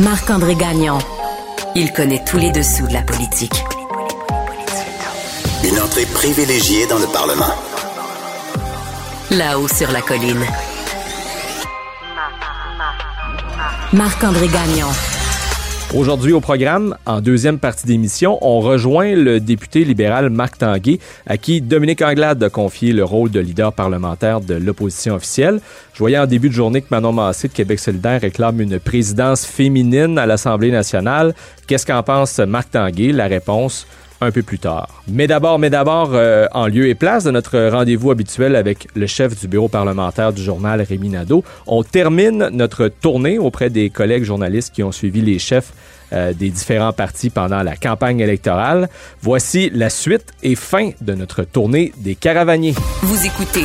Marc-André Gagnon. Il connaît tous les dessous de la politique. Une entrée privilégiée dans le Parlement. Là-haut sur la colline. Marc-André Gagnon. Aujourd'hui au programme, en deuxième partie d'émission, on rejoint le député libéral Marc Tanguay, à qui Dominique Anglade a confié le rôle de leader parlementaire de l'opposition officielle. Je voyais en début de journée que Manon Massé de Québec solidaire réclame une présidence féminine à l'Assemblée nationale. Qu'est-ce qu'en pense Marc Tanguay? La réponse un peu plus tard. Mais d'abord, en lieu et place de notre rendez-vous habituel avec le chef du bureau parlementaire du journal, Rémi Nadeau, on termine notre tournée auprès des collègues journalistes qui ont suivi les chefs des différents partis pendant la campagne électorale. Voici la suite et fin de notre tournée des caravaniers. Vous écoutez.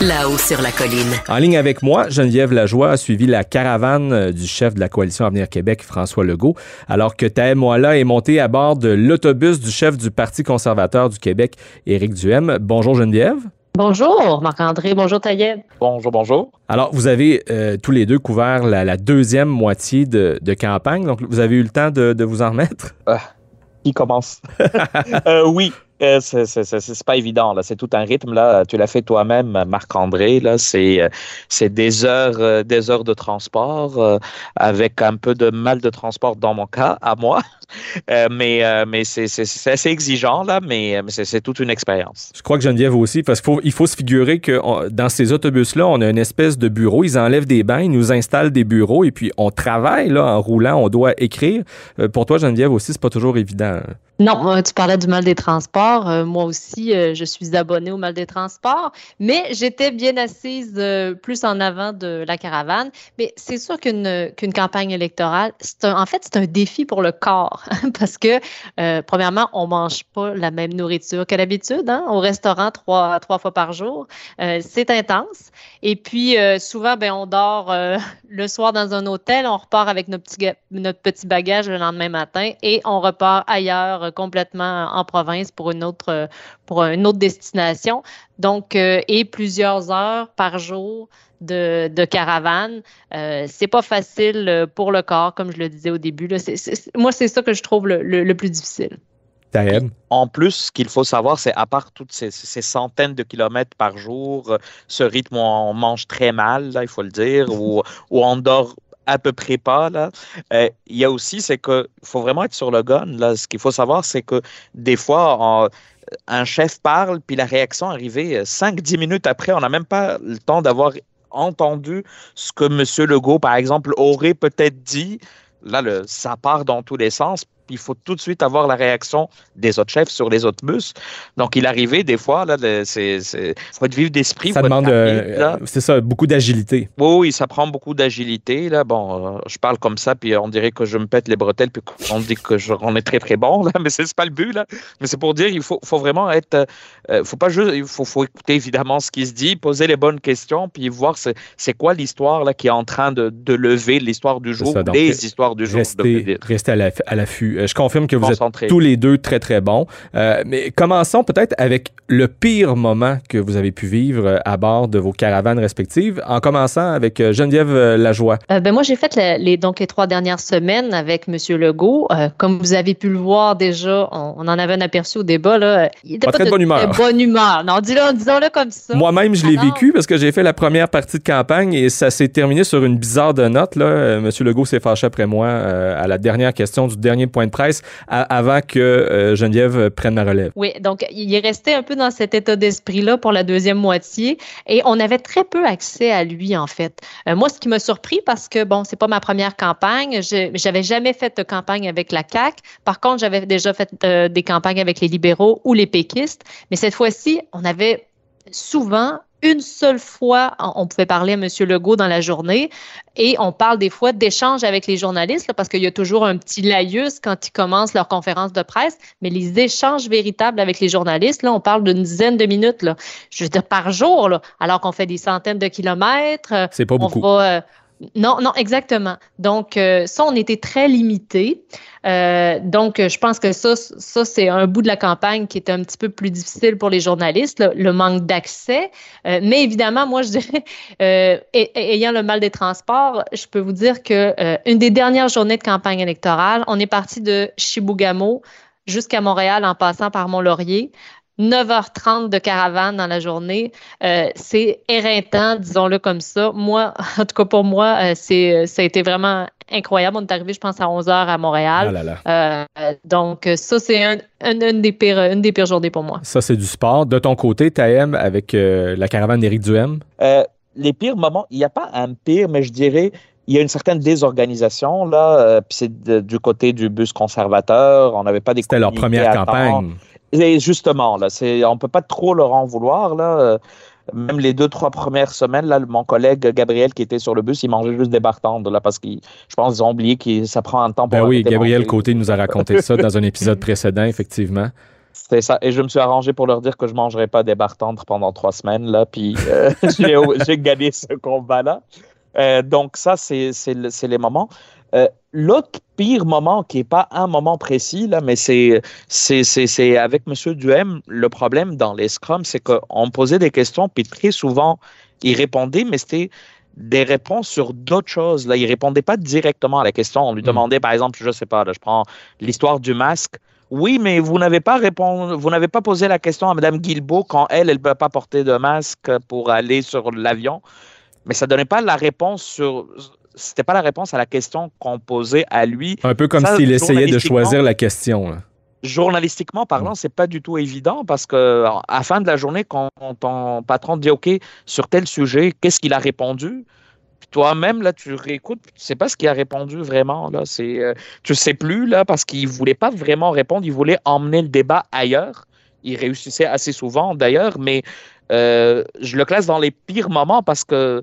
Là-haut sur la colline. En ligne avec moi, Geneviève Lajoie a suivi la caravane du chef de la Coalition Avenir Québec, François Legault, alors que Taïm Moualla est monté à bord de l'autobus du chef du Parti conservateur du Québec, Éric Duhaime. Bonjour Geneviève. Bonjour Marc-André, bonjour Taïeb. Bonjour. Alors, vous avez tous les deux couvert la deuxième moitié de campagne, donc vous avez eu le temps de vous en remettre? Il commence. Oui. C'est pas évident, là. C'est tout un rythme, là. Tu l'as fait toi-même, Marc-André, là. C'est des heures de transport, avec un peu de mal de transport dans mon cas, à moi. Mais c'est assez exigeant, là, mais c'est toute une expérience. Je crois que Geneviève aussi, parce qu'il faut se figurer que dans ces autobus-là, on a une espèce de bureau. Ils enlèvent des bancs, ils nous installent des bureaux et puis on travaille, là, en roulant, on doit écrire. Pour toi, Geneviève aussi, c'est pas toujours évident. Non, tu parlais du mal des transports. Moi aussi, je suis abonnée au mal des transports, mais j'étais bien assise plus en avant de la caravane. Mais c'est sûr qu'une campagne électorale, c'est un défi pour le corps. Parce que, premièrement, on ne mange pas la même nourriture qu'à l'habitude, hein? Au restaurant, trois fois par jour. C'est intense. Et puis, souvent, on dort le soir dans un hôtel, on repart avec notre petit bagage le lendemain matin et on repart ailleurs, complètement en province pour une autre destination. Donc, et plusieurs heures par jour de caravane, c'est pas facile pour le corps, comme je le disais au début. Là. Moi, c'est ça que je trouve le plus difficile. En plus, ce qu'il faut savoir, c'est à part toutes ces centaines de kilomètres par jour, ce rythme où on mange très mal, là, il faut le dire, où on dort à peu près pas, là. Il y a aussi, c'est que faut vraiment être sur le gun, là. Ce qu'il faut savoir, c'est que des fois, un chef parle, puis la réaction arrivée 5-10 minutes après, on n'a même pas le temps d'avoir entendu ce que M. Legault, par exemple, aurait peut-être dit. Là, ça part dans tous les sens. Il faut tout de suite avoir la réaction des autres chefs sur les autres bus. Donc, il arrivait des fois, là, faut être vif d'esprit. Ça demande, c'est ça, beaucoup d'agilité. Oui, ça prend beaucoup d'agilité. Là. Bon, je parle comme ça, puis on dirait que je me pète les bretelles, puis on dit qu'on est très, très bon, là, mais c'est pas le but, là. Mais c'est pour dire, il faut vraiment être... faut écouter, évidemment, ce qui se dit, poser les bonnes questions, puis voir c'est quoi l'histoire là, qui est en train de lever l'histoire du jour, les histoires du jour. Rester à l'affût. Je confirme que vous êtes tous les deux très, très bons. Mais commençons peut-être avec le pire moment que vous avez pu vivre à bord de vos caravanes respectives, en commençant avec Geneviève Lajoie. Moi, j'ai fait les 3 dernières semaines avec M. Legault. Comme vous avez pu le voir déjà, on en avait un aperçu au débat. Là. Il était pas de bonne humeur. Non, disons-le comme ça. Moi-même, je l'ai vécu parce que j'ai fait la première partie de campagne et ça s'est terminé sur une bizarre de note. Là. M. Legault s'est fâché après moi à la dernière question du dernier point de presse avant que Geneviève prenne la relève. Oui, donc il est resté un peu dans cet état d'esprit-là pour la deuxième moitié et on avait très peu accès à lui, en fait. Moi, ce qui m'a surpris, parce que, c'est pas ma première campagne, j'avais jamais fait de campagne avec la CAQ. Par contre, j'avais déjà fait des campagnes avec les libéraux ou les péquistes, mais cette fois-ci, on avait souvent... Une seule fois, on pouvait parler à M. Legault dans la journée et on parle des fois d'échanges avec les journalistes là, parce qu'il y a toujours un petit laïus quand ils commencent leur conférence de presse, mais les échanges véritables avec les journalistes, là, on parle d'une dizaine de minutes, là, je veux dire par jour, là, alors qu'on fait des centaines de kilomètres. C'est pas beaucoup. Non, exactement. Donc, ça, on était très limité. Donc, je pense que ça, c'est un bout de la campagne qui est un petit peu plus difficile pour les journalistes, le manque d'accès. Mais évidemment, moi, je dirais, ayant le mal des transports, je peux vous dire que une des dernières journées de campagne électorale, on est parti de Chibougamau jusqu'à Montréal en passant par Mont-Laurier. 9h30 de caravane dans la journée, c'est éreintant, disons-le comme ça. Moi, en tout cas pour moi, ça a été vraiment incroyable. On est arrivé, je pense, à 11h à Montréal. Oh là là. Donc, ça, c'est une des pires journées pour moi. Ça, c'est du sport. De ton côté, Taïm, avec la caravane d'Éric Duhaime? Les pires moments, il n'y a pas un pire, mais je dirais... Il y a une certaine désorganisation, là, puis c'est du côté du bus conservateur, on n'avait pas des... C'était leur première campagne. Et justement, là, on ne peut pas trop leur en vouloir, là. Même les 2-3 premières semaines, là, mon collègue Gabriel qui était sur le bus, il mangeait juste des bartendes, là, parce que je pense qu'ils ont oublié que ça prend un temps pour... Ben oui, Gabriel Côté nous a raconté ça dans un épisode précédent, effectivement. C'est ça. Et je me suis arrangé pour leur dire que je ne mangerais pas des bartendes pendant 3 semaines, là, puis j'ai gagné ce combat-là. Donc ça, c'est les moments. L'autre pire moment, qui n'est pas un moment précis, là, mais c'est avec M. Duhaime, le problème dans les scrums, c'est qu'on posait des questions, puis très souvent, il répondait, mais c'était des réponses sur d'autres choses. Là. Il ne répondait pas directement à la question. On lui demandait, par exemple, je ne sais pas, là, je prends l'histoire du masque. Oui, mais vous n'avez pas posé la question à Mme Guilbeault quand elle ne peut pas porter de masque pour aller sur l'avion. Mais ça ne donnait pas la réponse sur... C'était pas la réponse à la question qu'on posait à lui. Un peu comme s'il essayait de choisir la question. Là. Journalistiquement parlant, c'est pas du tout évident parce que à la fin de la journée, quand ton patron te dit « OK, sur tel sujet, qu'est-ce qu'il a répondu ?» Puis toi-même, là, tu réécoutes, tu ne sais pas ce qu'il a répondu vraiment. Là. Tu ne sais plus là, parce qu'il ne voulait pas vraiment répondre. Il voulait emmener le débat ailleurs. Il réussissait assez souvent d'ailleurs, mais... je le classe dans les pires moments parce que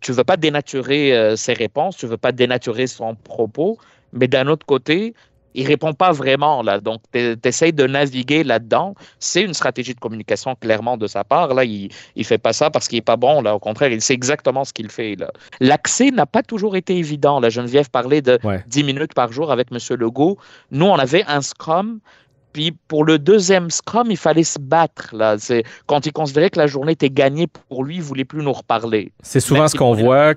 tu ne veux pas dénaturer ses réponses, tu ne veux pas dénaturer son propos, mais d'un autre côté, il ne répond pas vraiment. Là, donc, tu essaies de naviguer là-dedans. C'est une stratégie de communication clairement de sa part. Là, il ne fait pas ça parce qu'il n'est pas bon. Là, au contraire, il sait exactement ce qu'il fait. Là. L'accès n'a pas toujours été évident. Là, Geneviève parlait de 10 minutes par jour avec M. Legault. Nous, on avait un scrum. Puis pour le deuxième scrum, il fallait se battre. Là. Quand il considérait que la journée était gagnée pour lui, il ne voulait plus nous reparler. C'est souvent ce qu'on voit,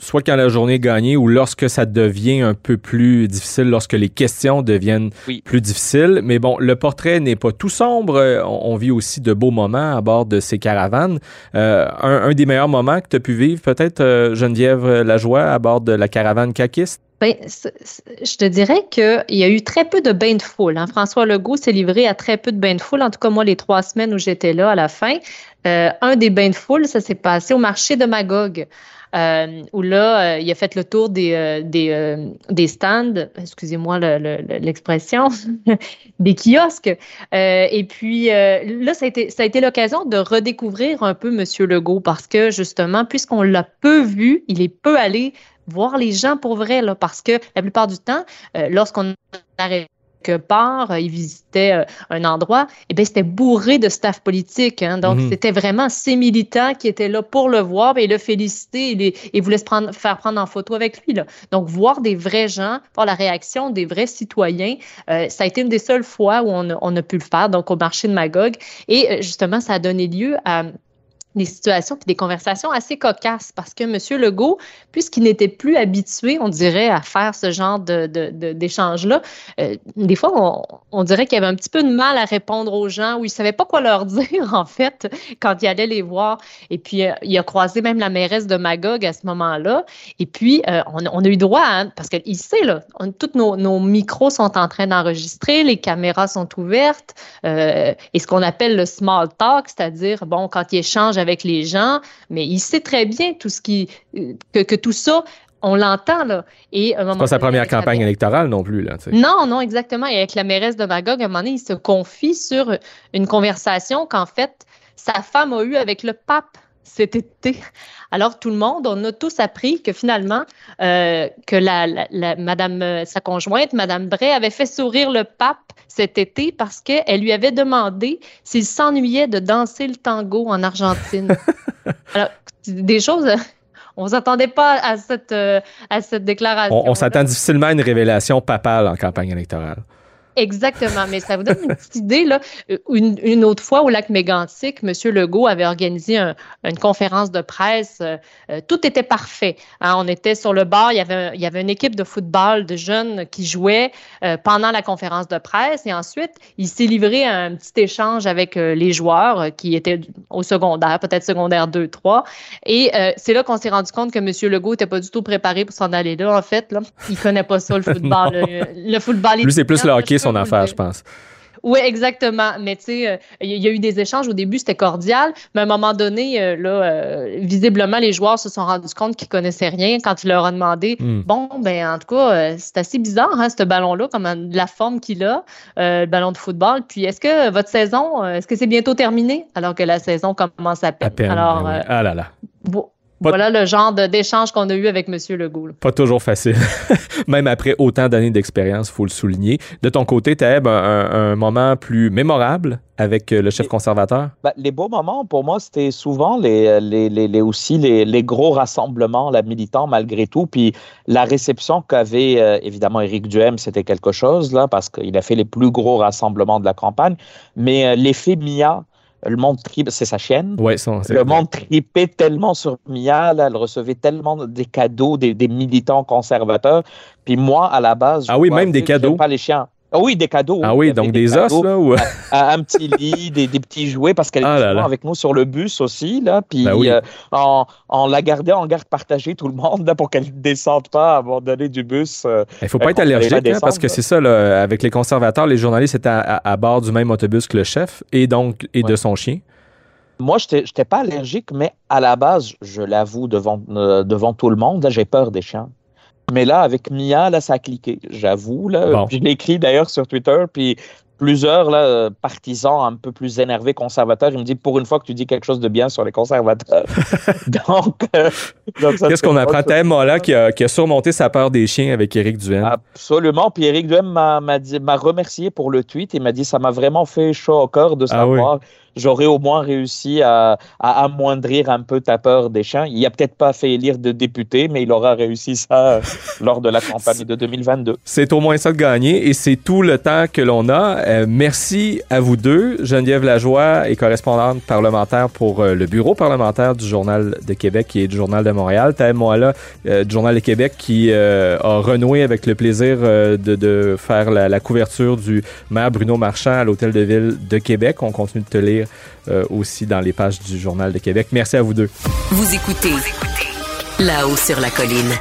soit quand la journée est gagnée ou lorsque ça devient un peu plus difficile, lorsque les questions deviennent plus difficiles. Mais bon, le portrait n'est pas tout sombre. On vit aussi de beaux moments à bord de ces caravanes. Un des meilleurs moments que tu as pu vivre, peut-être, Geneviève Lajoie, à bord de la caravane caquiste? Ben, je te dirais qu'il y a eu très peu de bains de foule. Hein. François Legault s'est livré à très peu de bains de foule. En tout cas, moi, les 3 semaines où j'étais là à la fin, un des bains de foule, ça s'est passé au marché de Magog. Où là, il a fait le tour des stands, excusez-moi l'expression, des kiosques. Et puis là, ça a été l'occasion de redécouvrir un peu M. Legault parce que justement, puisqu'on l'a peu vu, il est peu allé voir les gens pour vrai, là, parce que la plupart du temps, lorsqu'on arrive quelque part, il visitait un endroit, et bien c'était bourré de staff politique. Hein, donc, c'était vraiment ces militants qui étaient là pour le voir et le féliciter et voulaient se faire prendre en photo avec lui. Là. Donc, voir des vrais gens, voir la réaction des vrais citoyens, ça a été une des seules fois où on a pu le faire, donc au marché de Magog. Et justement, ça a donné lieu à... des situations puis des conversations assez cocasses parce que M. Legault, puisqu'il n'était plus habitué, on dirait, à faire ce genre d'échange-là, des fois, on dirait qu'il avait un petit peu de mal à répondre aux gens ou il ne savait pas quoi leur dire, en fait, quand il allait les voir. Et puis, il a croisé même la mairesse de Magog à ce moment-là. Et puis, on a eu droit à... Parce qu'il sait, là, tous nos micros sont en train d'enregistrer, les caméras sont ouvertes et ce qu'on appelle le small talk, c'est-à-dire, bon, quand il échange avec les gens, mais il sait très bien tout ce que tout ça, on l'entend. Là. Et à un moment c'est pas sa première campagne électorale non plus. Là, tu sais. Non, exactement. Et avec la mairesse de Magog, à un moment donné, il se confie sur une conversation qu'en fait, sa femme a eue avec le pape cet été. Alors, tout le monde, on a tous appris que finalement, que sa conjointe, Mme Bray, avait fait sourire le pape cet été parce qu'elle lui avait demandé s'il s'ennuyait de danser le tango en Argentine. Alors, des choses... On ne s'attendait pas à cette déclaration. On s'attend difficilement à une révélation papale en campagne électorale. Exactement, mais ça vous donne une petite idée, là. Une autre fois, au Lac-Mégantic, M. Legault avait organisé une conférence de presse. Tout était parfait. Hein, on était sur le bord, il y avait une équipe de football de jeunes qui jouaient pendant la conférence de presse. Et ensuite, il s'est livré à un petit échange avec les joueurs qui étaient au secondaire, peut-être secondaire 2, 3. Et c'est là qu'on s'est rendu compte que M. Legault n'était pas du tout préparé pour s'en aller là, en fait. Là. Il ne connaît pas ça, le football. Le football lui, c'est plus le hockey, son affaire, je pense. Oui, exactement. Mais tu sais, il y a eu des échanges. Au début, c'était cordial. Mais à un moment donné, visiblement, les joueurs se sont rendus compte qu'ils ne connaissaient rien quand il leur a demandé en tout cas, c'est assez bizarre, hein, ce ballon-là, comme la forme qu'il a, le ballon de football. Puis, est-ce que votre saison, est-ce que c'est bientôt terminé? Alors que la saison commence à peine. Alors, oui. Ah là là. Voilà le genre d'échange qu'on a eu avec M. Legault. Là. Pas toujours facile. Même après autant d'années d'expérience, il faut le souligner. De ton côté, Taïb, un moment plus mémorable avec le chef conservateur? Les beaux moments, pour moi, c'était souvent les gros rassemblements, la militant malgré tout. Puis la réception qu'avait évidemment Éric Duhaime, c'était quelque chose, là, parce qu'il a fait les plus gros rassemblements de la campagne. Mais l'effet Mia... Le monde tripait, c'est sa chienne. Ouais, le monde tripait tellement sur Mia, là, elle recevait tellement des cadeaux des militants conservateurs. Puis moi, à la base, je même des cadeaux. Pas les chiens. Ah oui, des cadeaux. Ah oui, donc des os, là? Ou... un petit lit, des petits jouets, parce qu'elle était souvent avec nous sur le bus aussi, là. Puis on la gardait en garde partagée, tout le monde, là, pour qu'elle ne descende pas à un moment donné du bus. Il ne faut pas être allergique, hein, parce que c'est ça, là, avec les conservateurs, les journalistes étaient à bord du même autobus que le chef et de son chien. Moi, je n'étais pas allergique, mais à la base, je l'avoue devant tout le monde, là, j'ai peur des chiens. Mais là, avec Mia, là, ça a cliqué, j'avoue. Là. Bon. Je l'ai écrit d'ailleurs sur Twitter, puis plusieurs là, partisans un peu plus énervés conservateurs, ils me disent « Pour une fois que tu dis quelque chose de bien sur les conservateurs. » Donc qu'est-ce qu'on apprend? Taïm Moualla qui a surmonté sa peur des chiens avec Éric Duhaime. Absolument. Puis Éric Duhaime m'a remercié pour le tweet. Il m'a dit « Ça m'a vraiment fait chaud au cœur de savoir... Ah oui. » J'aurais au moins réussi à amoindrir un peu ta peur des chiens. Il n'a peut-être pas fait élire de député, mais il aura réussi ça lors de la campagne de 2022. C'est au moins ça de gagner et c'est tout le temps que l'on a. Merci à vous deux. Geneviève Lajoie est correspondante parlementaire pour le bureau parlementaire du Journal de Québec et du Journal de Montréal. Taïm Moualla, du Journal de Québec, qui a renoué avec le plaisir de faire la couverture du maire Bruno Marchand à l'Hôtel de Ville de Québec. On continue de te lire aussi dans les pages du Journal de Québec. Merci à vous deux. Vous écoutez Là-haut sur la colline.